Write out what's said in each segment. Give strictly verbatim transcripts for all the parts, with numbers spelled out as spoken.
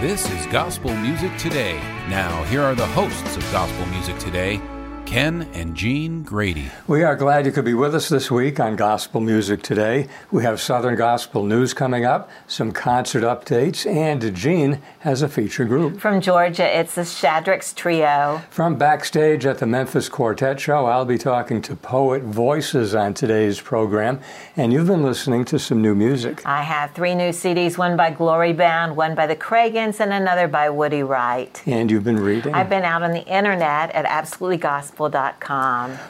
This is Gospel Music Today. Now, here are the hosts of Gospel Music Today, Ken and Jean Grady. We are glad you could be with us this week on Gospel Music Today. We have Southern Gospel news coming up, some concert updates, and Jean has a feature group. From Georgia, it's the Shadricks Trio. From backstage at the Memphis Quartet Show, I'll be talking to Poet Voices on today's program, and you've been listening to some new music. I have three new C Ds, one by Glory Bound, one by the Kragans, and another by Woody Wright. And you've been reading? I've been out on the internet at Absolutely Gospel.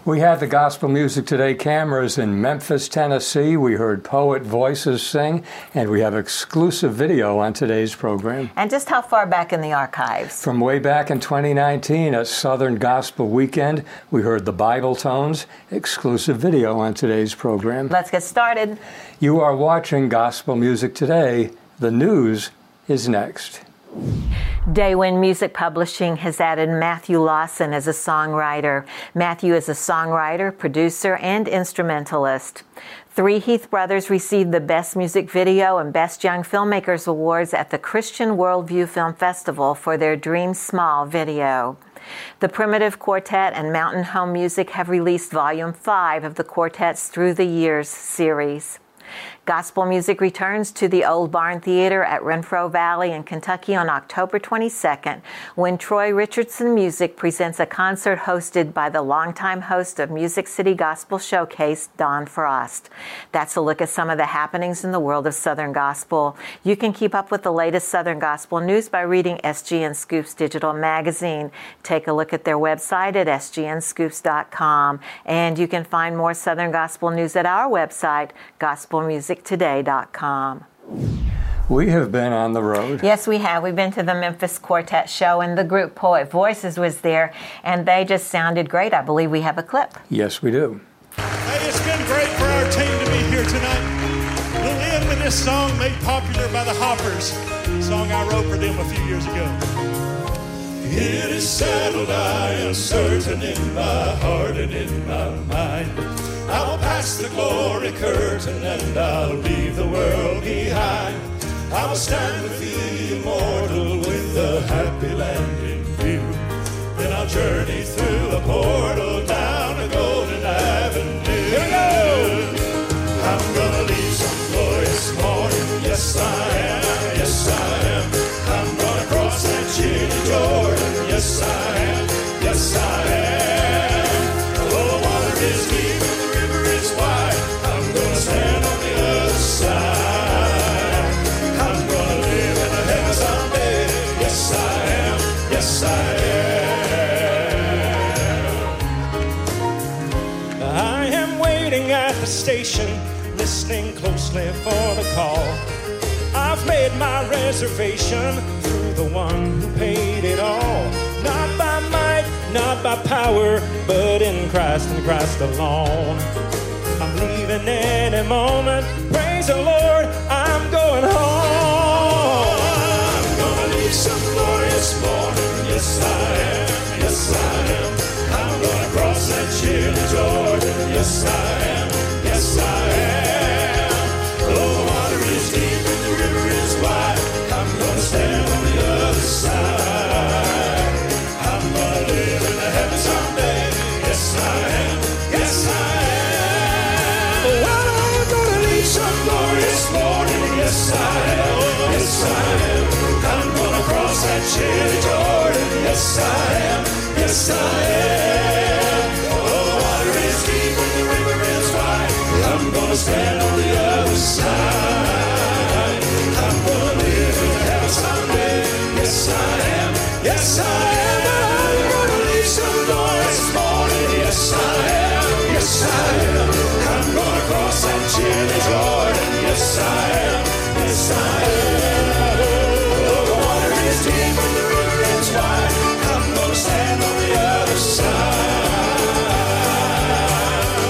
We had the Gospel Music Today cameras in Memphis, Tennessee. We heard Poet Voices sing, and we have exclusive video on today's program. And just how far back in the archives? From way back in twenty nineteen at Southern Gospel Weekend, we heard the Bible Tones, exclusive video on today's program. Let's get started. You are watching Gospel Music Today. The news is next. Daywind Music Publishing has added Matthew Lawson as a songwriter. Matthew is a songwriter, producer, and instrumentalist. Three Heath Brothers received the Best Music Video and Best Young Filmmakers Awards at the Christian Worldview Film Festival for their Dream Small video. The Primitive Quartet and Mountain Home Music have released Volume five of the Quartet's Through the Years series. Gospel music returns to the Old Barn Theater at Renfro Valley in Kentucky on October twenty-second, when Troy Richardson Music presents a concert hosted by the longtime host of Music City Gospel Showcase, Don Frost. That's a look at some of the happenings in the world of Southern Gospel. You can keep up with the latest Southern Gospel news by reading S G N Scoops Digital Magazine. Take a look at their website at s g n scoops dot com. And you can find more Southern Gospel news at our website, gospel music today dot com. We have been on the road. Yes, we have. We've been to the Memphis Quartet Show, and the group Poet Voices was there, and they just sounded great. I believe we have a clip. Yes, we do. Hey, it's been great for our team to be here tonight. We'll end with this song made popular by the Hoppers, a song I wrote for them a few years ago. It is settled, I am certain in my heart and in my mind. I'll pass the glory curtain and I'll leave the world behind. I'll stand with the immortal with the happy land in view. Then I'll journey through the portal down a golden avenue. Here we go! I'm gonna leave some glorious morning. Yes, I am. Yes, I am. I'm gonna cross that chilly Jordan. Yes, I am. Yes, I am. Although the water is deep, I'm gonna stand on the other side. I'm gonna live in a heaven someday. Yes, I am. Yes, I am. I am waiting at the station, listening closely for the call. I've made my reservation through the one who paid it all. Not by might, not by power, but in Christ and Christ alone. I'm leaving any moment. Praise the Lord, I'm going home. I'm gonna leave some glorious morning. Yes, I am. Yes, I am. I'm gonna cross that chilly Jordan. Yes, I am. Yes, I am. Though the water is deep and the river is wide, I'm gonna stand on the other side. I'm gonna live in the heaven someday. Yes, I am. Yes, I am. Some glorious morning, yes I am, yes I am. I'm gonna cross that chilly Jordan, yes I am, yes I am. Oh, the water is deep and the river is wide. I'm gonna stand on the other side. I'm gonna live in heaven someday. Yes I am, yes I am. I'm gonna leave some glorious morning, yes I am, yes I am. Cross that chilly Jordan, yes I am, yes I am. Though the water is deep and the river is wide, I'm gonna stand on the other side.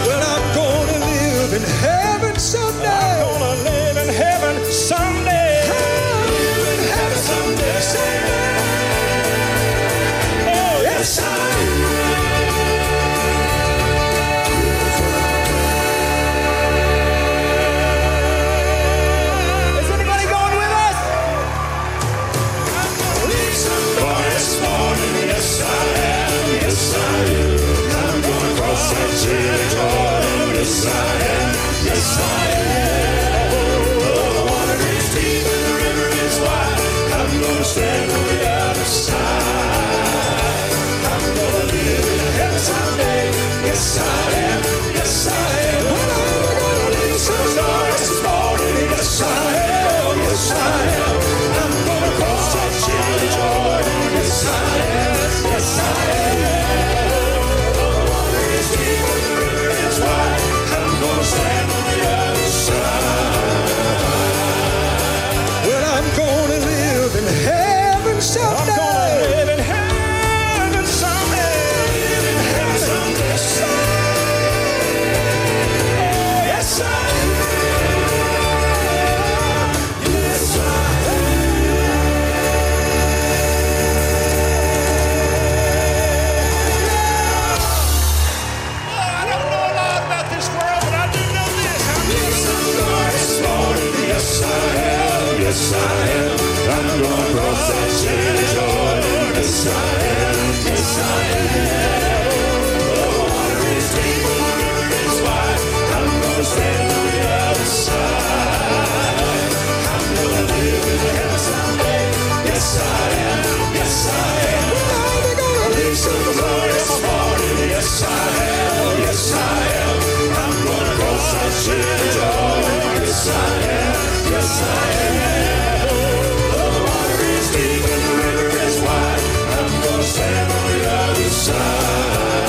Well, I'm gonna live in heaven someday. I'm gonna live in heaven someday. I'll live in heaven someday. Oh, yes I am. I'm Yes, I am. I'm gonna cross that city Jordan. Yes, I am. Yes, I am. The water is deep, the river is wide. I'm gonna stand on the other side. I'm gonna live in heaven someday. Yes, I am. Yes, I am. I'll live some glorious morning. Yes, I am. Yes, I am. I'm gonna cross that city Jordan. Yes, I am. Yes, I am. The water is deep and the river is wide. I'm gonna stand on the other side.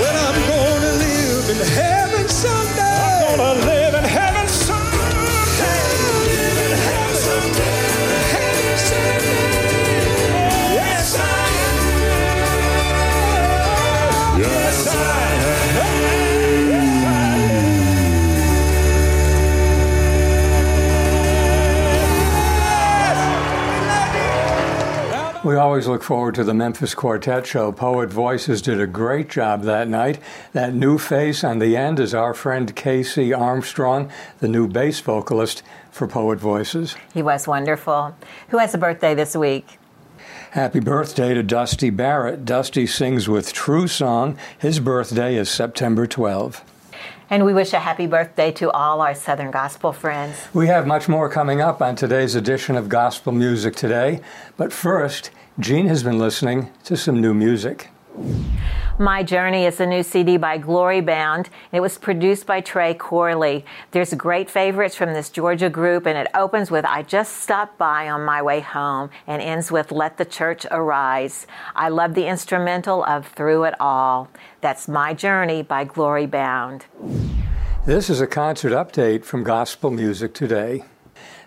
Well, I'm gonna live in heaven someday. I'm gonna live in heaven someday. Hey, live in heaven someday. Heaven someday. Yes, I am. Yes, I am. We always look forward to the Memphis Quartet Show. Poet Voices did a great job that night. That new face on the end is our friend Casey Armstrong, the new bass vocalist for Poet Voices. He was wonderful. Who has a birthday this week? Happy birthday to Dusty Barrett. Dusty sings with True Song. His birthday is September twelfth. And we wish a happy birthday to all our Southern Gospel friends. We have much more coming up on today's edition of Gospel Music Today. But first, Jean has been listening to some new music. My Journey is a new C D by Glory Bound. It was produced by Trey Corley. There's great favorites from this Georgia group, and it opens with I Just Stopped By on My Way Home and ends with Let the Church Arise. I love the instrumental of Through It All. That's My Journey by Glory Bound. This is a concert update from Gospel Music Today.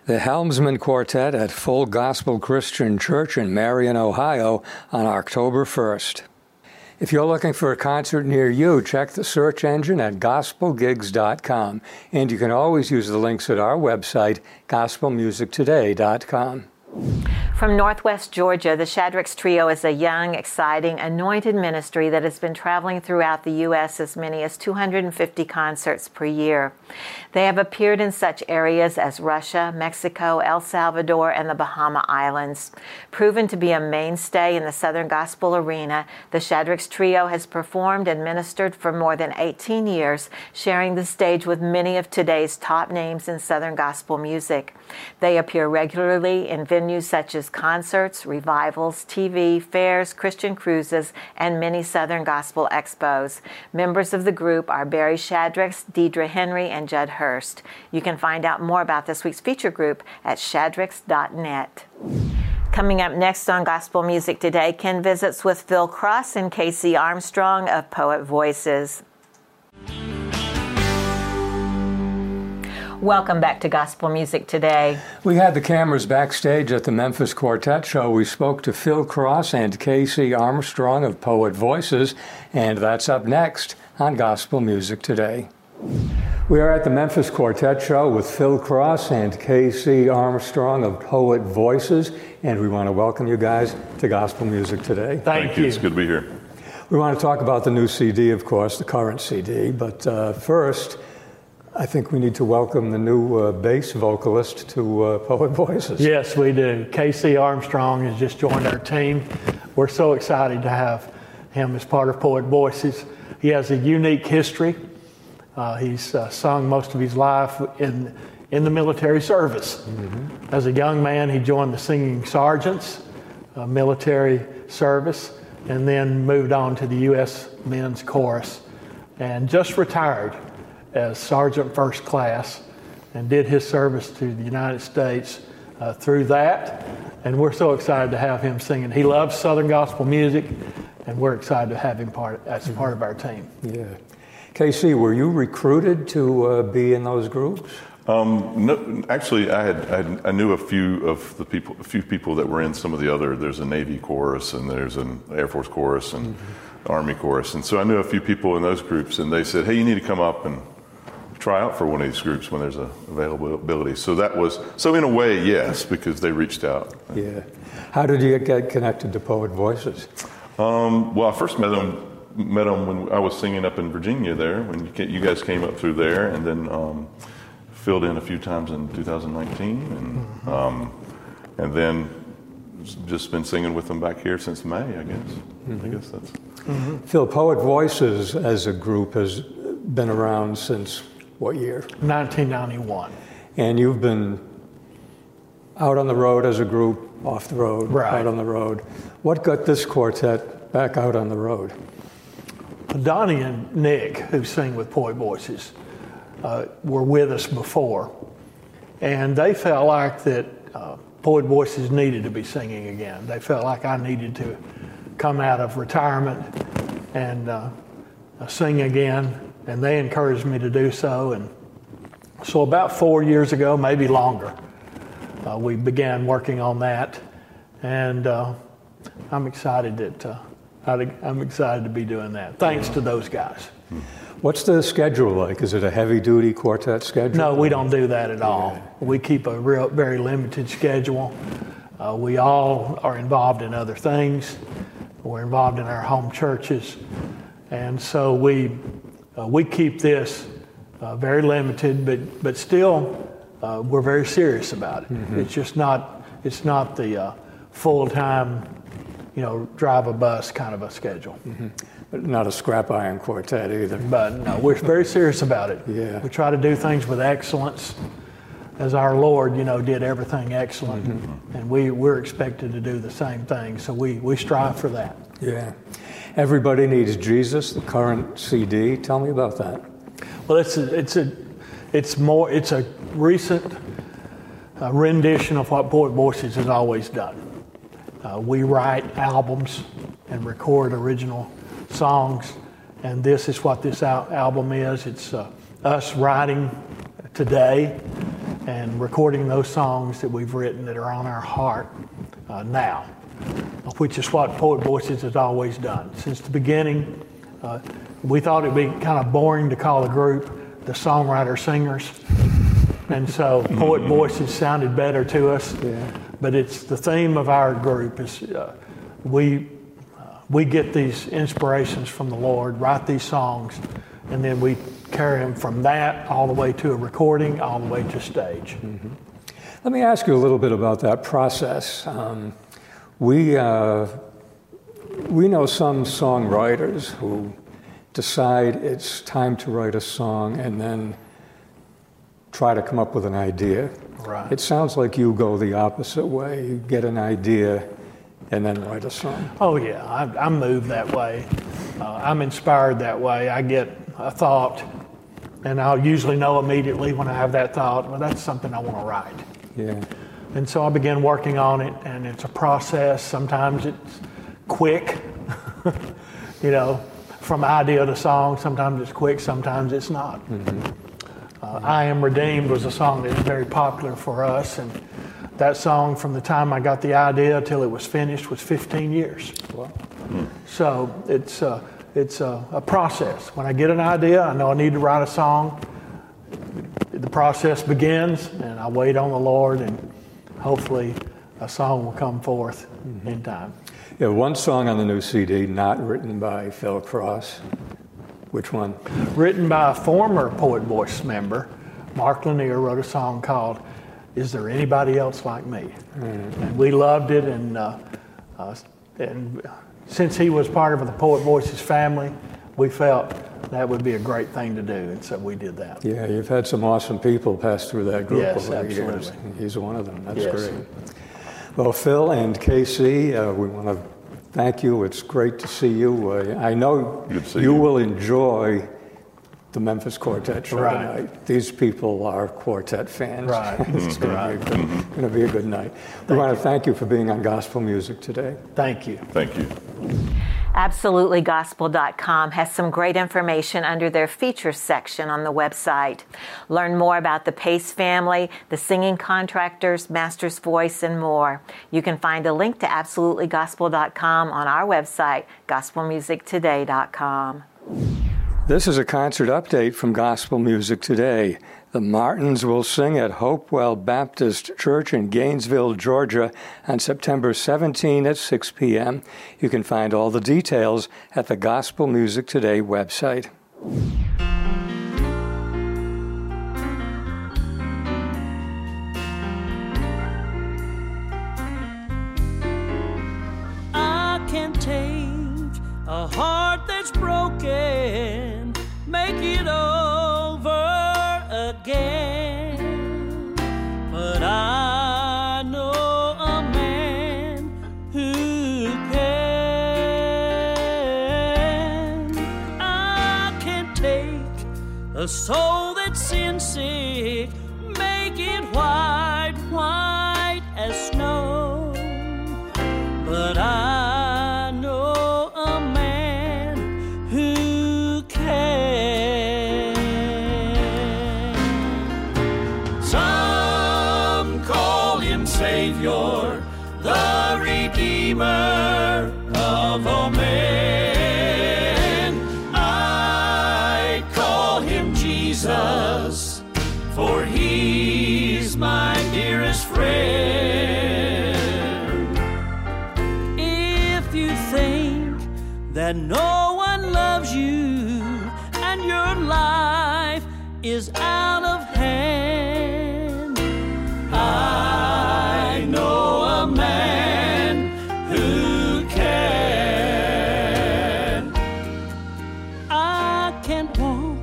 The Helmsman Quartet at Full Gospel Christian Church in Marion, Ohio on October first. If you're looking for a concert near you, check the search engine at gospel gigs dot com. And you can always use the links at our website, gospel music today dot com. From Northwest Georgia, the Shadricks Trio is a young, exciting, anointed ministry that has been traveling throughout the U S as many as two hundred fifty concerts per year. They have appeared in such areas as Russia, Mexico, El Salvador, and the Bahama Islands. Proven to be a mainstay in the Southern Gospel arena, the Shadricks Trio has performed and ministered for more than eighteen years, sharing the stage with many of today's top names in Southern Gospel music. They appear regularly in venues such as concerts, revivals, T V, fairs, Christian cruises, and many Southern Gospel expos. Members of the group are Barry Shadricks, Deidre Henry, and Judd Hurst. You can find out more about this week's feature group at shadricks dot net. Coming up next on Gospel Music Today, Ken visits with Phil Cross and Casey Armstrong of Poet Voices. Welcome back to Gospel Music Today. We had the cameras backstage at the Memphis Quartet Show. We spoke to Phil Cross and Casey Armstrong of Poet Voices, and that's up next on Gospel Music Today. We are at the Memphis Quartet Show with Phil Cross and Casey Armstrong of Poet Voices, and we want to welcome you guys to Gospel Music Today. Thank, Thank you. you. It's good to be here. We want to talk about the new C D, of course, the current C D, but uh, first, I think we need to welcome the new uh, bass vocalist to uh, Poet Voices. Yes, we do. Casey Armstrong has just joined our team. We're so excited to have him as part of Poet Voices. He has a unique history. Uh, he's uh, sung most of his life in in the military service. Mm-hmm. As a young man, he joined the Singing Sergeants, uh, military service, and then moved on to the U S Men's Chorus, and just retired as Sergeant First Class, and did his service to the United States uh, through that. And we're so excited to have him singing. He loves Southern Gospel music, and we're excited to have him part as mm-hmm. part of our team. Yeah. K C, were you recruited to uh, be in those groups? Um, no, actually, I had, I had I knew a few of the people, a few people that were in some of the other. There's a Navy chorus, and there's an Air Force chorus, and mm-hmm. Army chorus, and so I knew a few people in those groups, and they said, "Hey, you need to come up and try out for one of these groups when there's a availability." So that was, so in a way, yes, because they reached out. Yeah. How did you get connected to Poet Voices? Um, well, I first met them met them when I was singing up in Virginia there, when you, you guys came up through there, and then um, filled in a few times in two thousand nineteen, and um, and then just been singing with them back here since May, I guess. Mm-hmm. I guess that's... Mm-hmm. Phil, Poet Voices as a group has been around since what year? nineteen ninety-one. And you've been out on the road as a group, off the road, right. out on the road. What got this quartet back out on the road? Donnie and Nick, who sing with Poet Voices, uh, were with us before, and they felt like that uh, Poet Voices needed to be singing again. They felt like I needed to come out of retirement and uh, sing again, and they encouraged me to do so. And so about four years ago, maybe longer, uh, we began working on that, and uh, I'm excited that uh, I'm excited to be doing that. Thanks to those guys. What's the schedule like? Is it a heavy-duty quartet schedule? No, we don't do that at all. Yeah. We keep a real, very limited schedule. Uh, we all are involved in other things. We're involved in our home churches, and so we uh, we keep this uh, very limited, but but still uh, we're very serious about it. Mm-hmm. It's just not it's not the uh, full-time, you know, drive a bus kind of a schedule. Mm-hmm. But not a scrap iron quartet either. But no, we're very serious about it. Yeah. We try to do things with excellence, as our Lord, you know, did everything excellent. Mm-hmm. And we, we're expected to do the same thing, so we, we strive for that. Yeah. Everybody Needs Jesus, the current C D. Tell me about that. Well, it's a, it's a, it's more, it's a recent uh, rendition of what Poet Voices has always done. Uh, we write albums and record original songs, and this is what this al- album is. It's uh, us writing today and recording those songs that we've written that are on our heart uh, now, which is what Poet Voices has always done. Since the beginning, uh, we thought it'd be kind of boring to call the group the Songwriter Singers, and so Poet Voices sounded better to us. Yeah. But it's the theme of our group is uh, we uh, we get these inspirations from the Lord, write these songs, and then we carry them from that all the way to a recording, all the way to stage. Mm-hmm. Let me ask you a little bit about that process. Um, we uh, we know some songwriters who decide it's time to write a song and then try to come up with an idea. Right. It sounds like you go the opposite way. You get an idea and then write a song. Oh, yeah. I, I move that way. Uh, I'm inspired that way. I get a thought, and I'll usually know immediately when I have that thought, well, that's something I want to write. Yeah. And so I begin working on it, and it's a process. Sometimes it's quick, you know, from idea to song. Sometimes it's quick, sometimes it's not. Mm-hmm. Uh, I Am Redeemed was a song that was very popular for us, and that song, from the time I got the idea till it was finished, was fifteen years. Wow. So it's, uh, it's uh, a process. When I get an idea, I know I need to write a song. The process begins, and I wait on the Lord, and hopefully a song will come forth mm-hmm. in time. Yeah, one song on the new C D not written by Phil Cross. Which one? Written by a former Poet Voice member, Mark Lanier wrote a song called "Is There Anybody Else Like Me?" Mm-hmm. And we loved it, and uh, uh, and since he was part of the Poet Voices family, we felt that would be a great thing to do, and so we did that. Yeah, you've had some awesome people pass through that group yes, over the years. He's one of them. That's yes. great. Well, Phil and Casey, uh, we want to thank you. It's great to see you. Uh, I know you, you will enjoy the Memphis Quartet Show right. tonight. These people are quartet fans. Right. It's going right. to be a good night. Thank we want you. to thank you for being on Gospel Music Today. Thank you. Thank you. absolutely gospel dot com has some great information under their features section on the website. Learn more about the Pace family, the Singing Contractors, Master's Voice, and more. You can find a link to absolutely gospel dot com on our website, gospel music today dot com. This is a concert update from Gospel Music Today. The Martins will sing at Hopewell Baptist Church in Gainesville, Georgia, on September seventeenth at six p.m. You can find all the details at the Gospel Music Today website. a soul that's sin sick, make it white, white as snow. But I know a man who can. Some call him Savior, the Redeemer of all men. I call him Jesus, for he's my dearest friend. If you think that no one loves you and your life is out of hand, I know a man who can. I can walk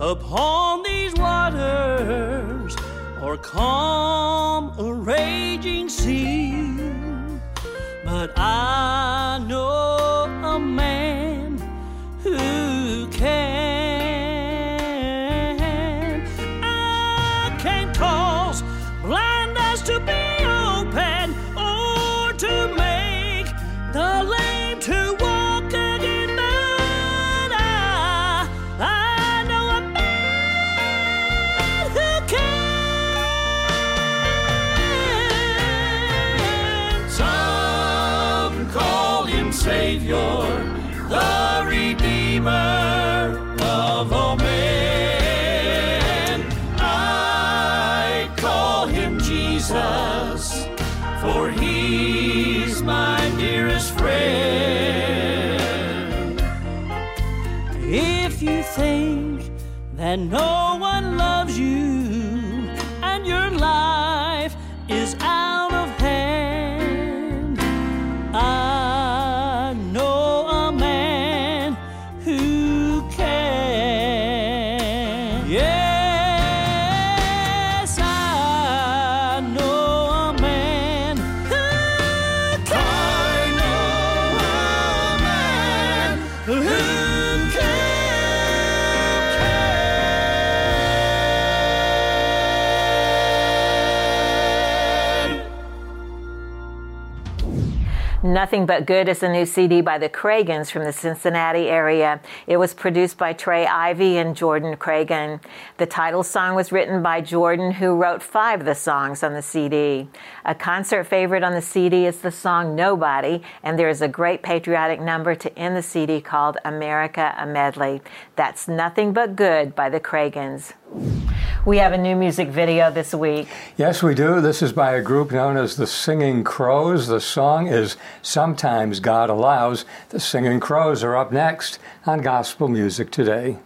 upon these waters or calm a raging sea, but I know a man who can. I can cause blind eyes to be open, or to make the lame to walk again, but I, I know a man who can. Some call him Savior, the Redeemer of all men. I call him Jesus, for he's my dearest friend. If you think that no one loves you and your life is out of hand, I know a man who can. Yes, I know a man who can. I know a man who can. Nothing But Good is a new C D by the Kragans from the Cincinnati area. It was produced by Trey Ivey and Jordan Cragan. The title song was written by Jordan, who wrote five of the songs on the C D. A concert favorite on the C D is the song Nobody, and there is a great patriotic number to end the C D called America a Medley. That's Nothing But Good by the Kragans. We have a new music video this week. Yes, we do. This is by a group known as the Singing Crows. The song is Sometimes God Allows. The Singing Crows are up next on Gospel Music Today.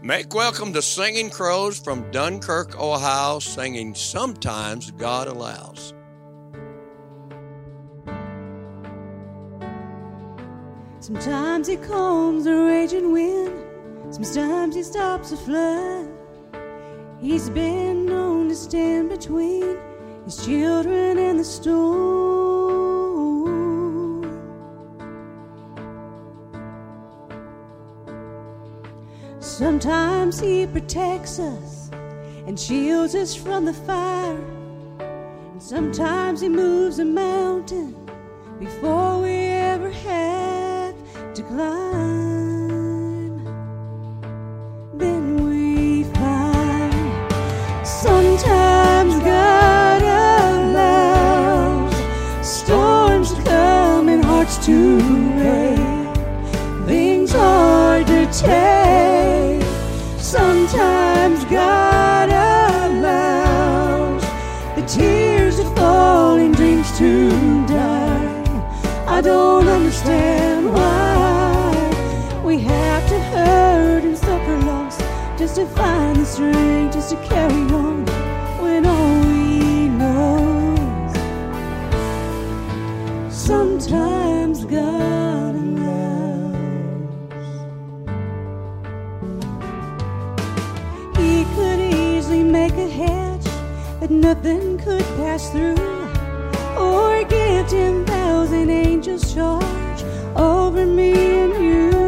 Make welcome the Singing Crows from Dunkirk, Ohio, singing Sometimes God Allows. Sometimes he calms a raging wind, sometimes he stops a flood. He's been known to stand between his children and the storm. Sometimes he protects us and shields us from the fire, and sometimes he moves a mountain before we ever have to climb. Then we find sometimes God allows storms to come and hearts to break, things hard to take. Sometimes God allows the tears to fall and dreams to die. I don't understand why we have to hurt and suffer loss just to find the strength, just to carry on when all we know is sometimes God allows. He could easily make a hedge that nothing could pass through, or give ten thousand angels charge over me and you.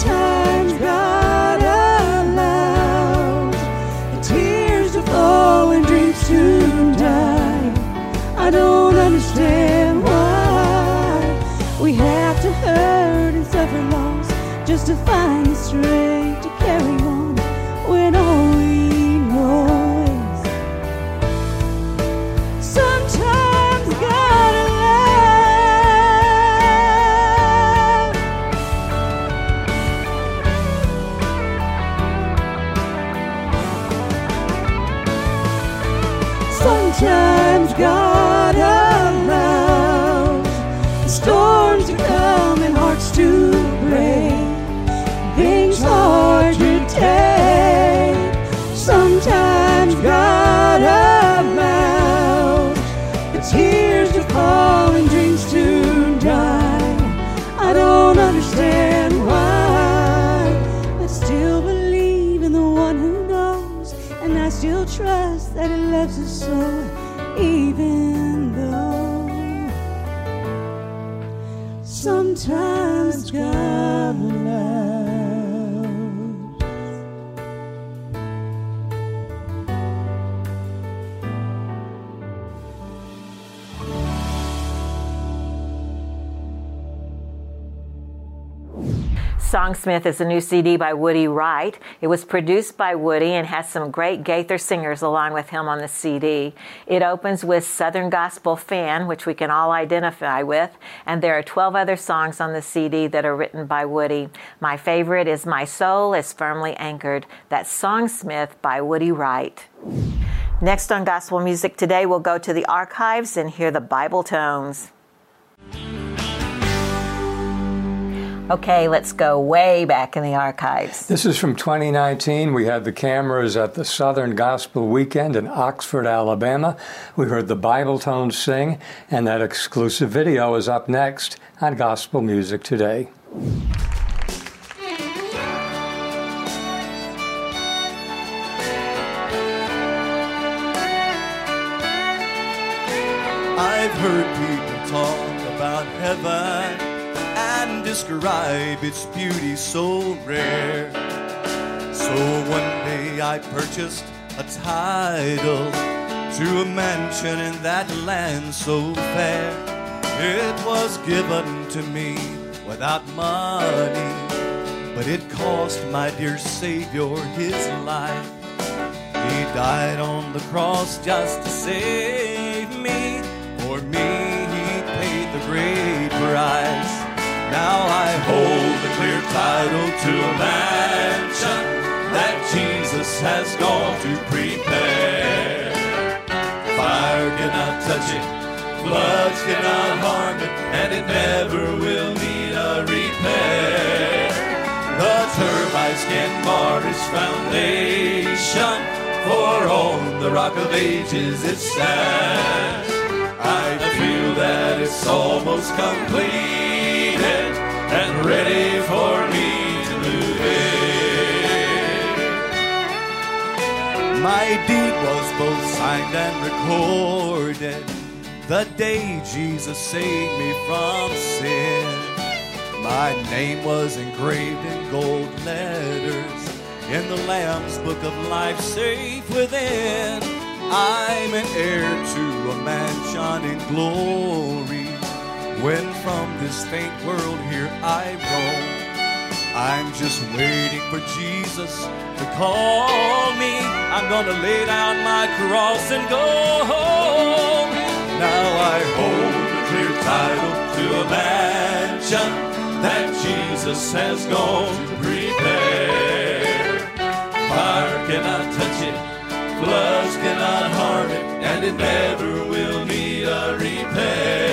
Sometimes God allows the tears to flow and dreams to die. I don't understand why we have to hurt and suffer loss just to find the strength to carry on when all we know is sometimes. Sometimes God allows storms to come and hearts to break, things hard to take. Sometimes God allows the tears to fall and dreams to die. I don't understand why, but still believe in the one who knows, and I still trust that it loves us so, even though sometimes God loves. Songsmith is a new C D by Woody Wright. It was produced by Woody and has some great Gaither singers along with him on the C D. It opens with Southern Gospel Fan, which we can all identify with, and there are twelve other songs on the C D that are written by Woody. My favorite is My Soul is Firmly Anchored. That's Songsmith by Woody Wright. Next on Gospel Music Today, we'll go to the archives and hear the Bible Tones. Okay, let's go way back in the archives. This is from twenty nineteen. We had the cameras at the Southern Gospel Weekend in Oxford, Alabama. We heard the Bible Tones sing, and that exclusive video is up next on Gospel Music Today. I've heard people talk about heaven, describe its beauty so rare. So one day I purchased a title to a mansion in that land so fair. It was given to me without money, but it cost my dear Savior his life. He died on the cross just to save me. For me he paid the great price. Now I hold the clear title to a mansion that Jesus has gone to prepare. Fire cannot touch it, floods cannot harm it, and it never will need a repair. The termites can mar its foundation, for on the rock of ages it stands. I feel that it's almost complete and ready for me to move in. My deed was both signed and recorded the day Jesus saved me from sin. My name was engraved in gold letters in the Lamb's Book of Life safe within. I'm an heir to a mansion in glory. When from this faint world here I roam, I'm just waiting for Jesus to call me. I'm gonna lay down my cross and go home. Now I hold the clear title to a mansion that Jesus has gone to prepare. Fire cannot touch it, floods cannot harm it, and it never will need a repair.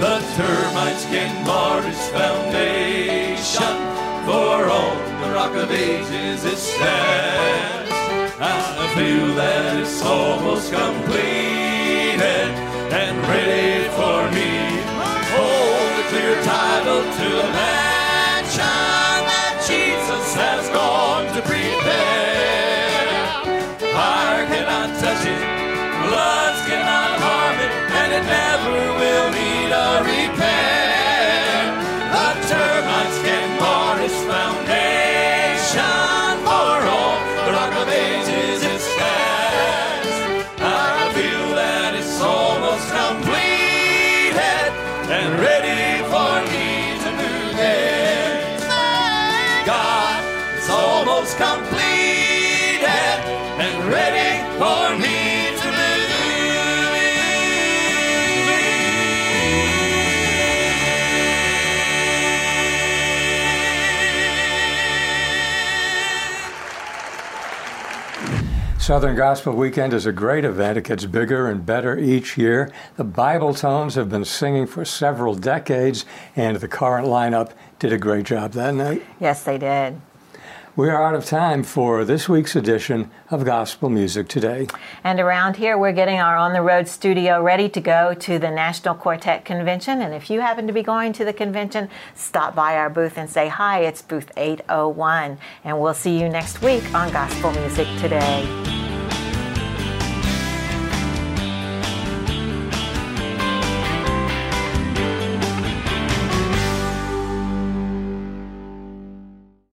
The termites can mar its foundation, for on the rock of ages it stands. I feel that it's almost completed and ready for me. Hold the clear title to a mansion that Jesus has gone to prepare. Fire cannot touch it, floods cannot harm it, and it never will need a repair. The termites can mar its God is almost completed and ready for me to believe. Southern Gospel Weekend is a great event. It gets bigger and better each year. The Bible Tones have been singing for several decades, and the current lineup did a great job that night. Yes, they did. We are out of time for this week's edition of Gospel Music Today. And around here, we're getting our on-the-road studio ready to go to the National Quartet Convention. And if you happen to be going to the convention, stop by our booth and say hi. It's booth eight oh one. And we'll see you next week on Gospel Music Today.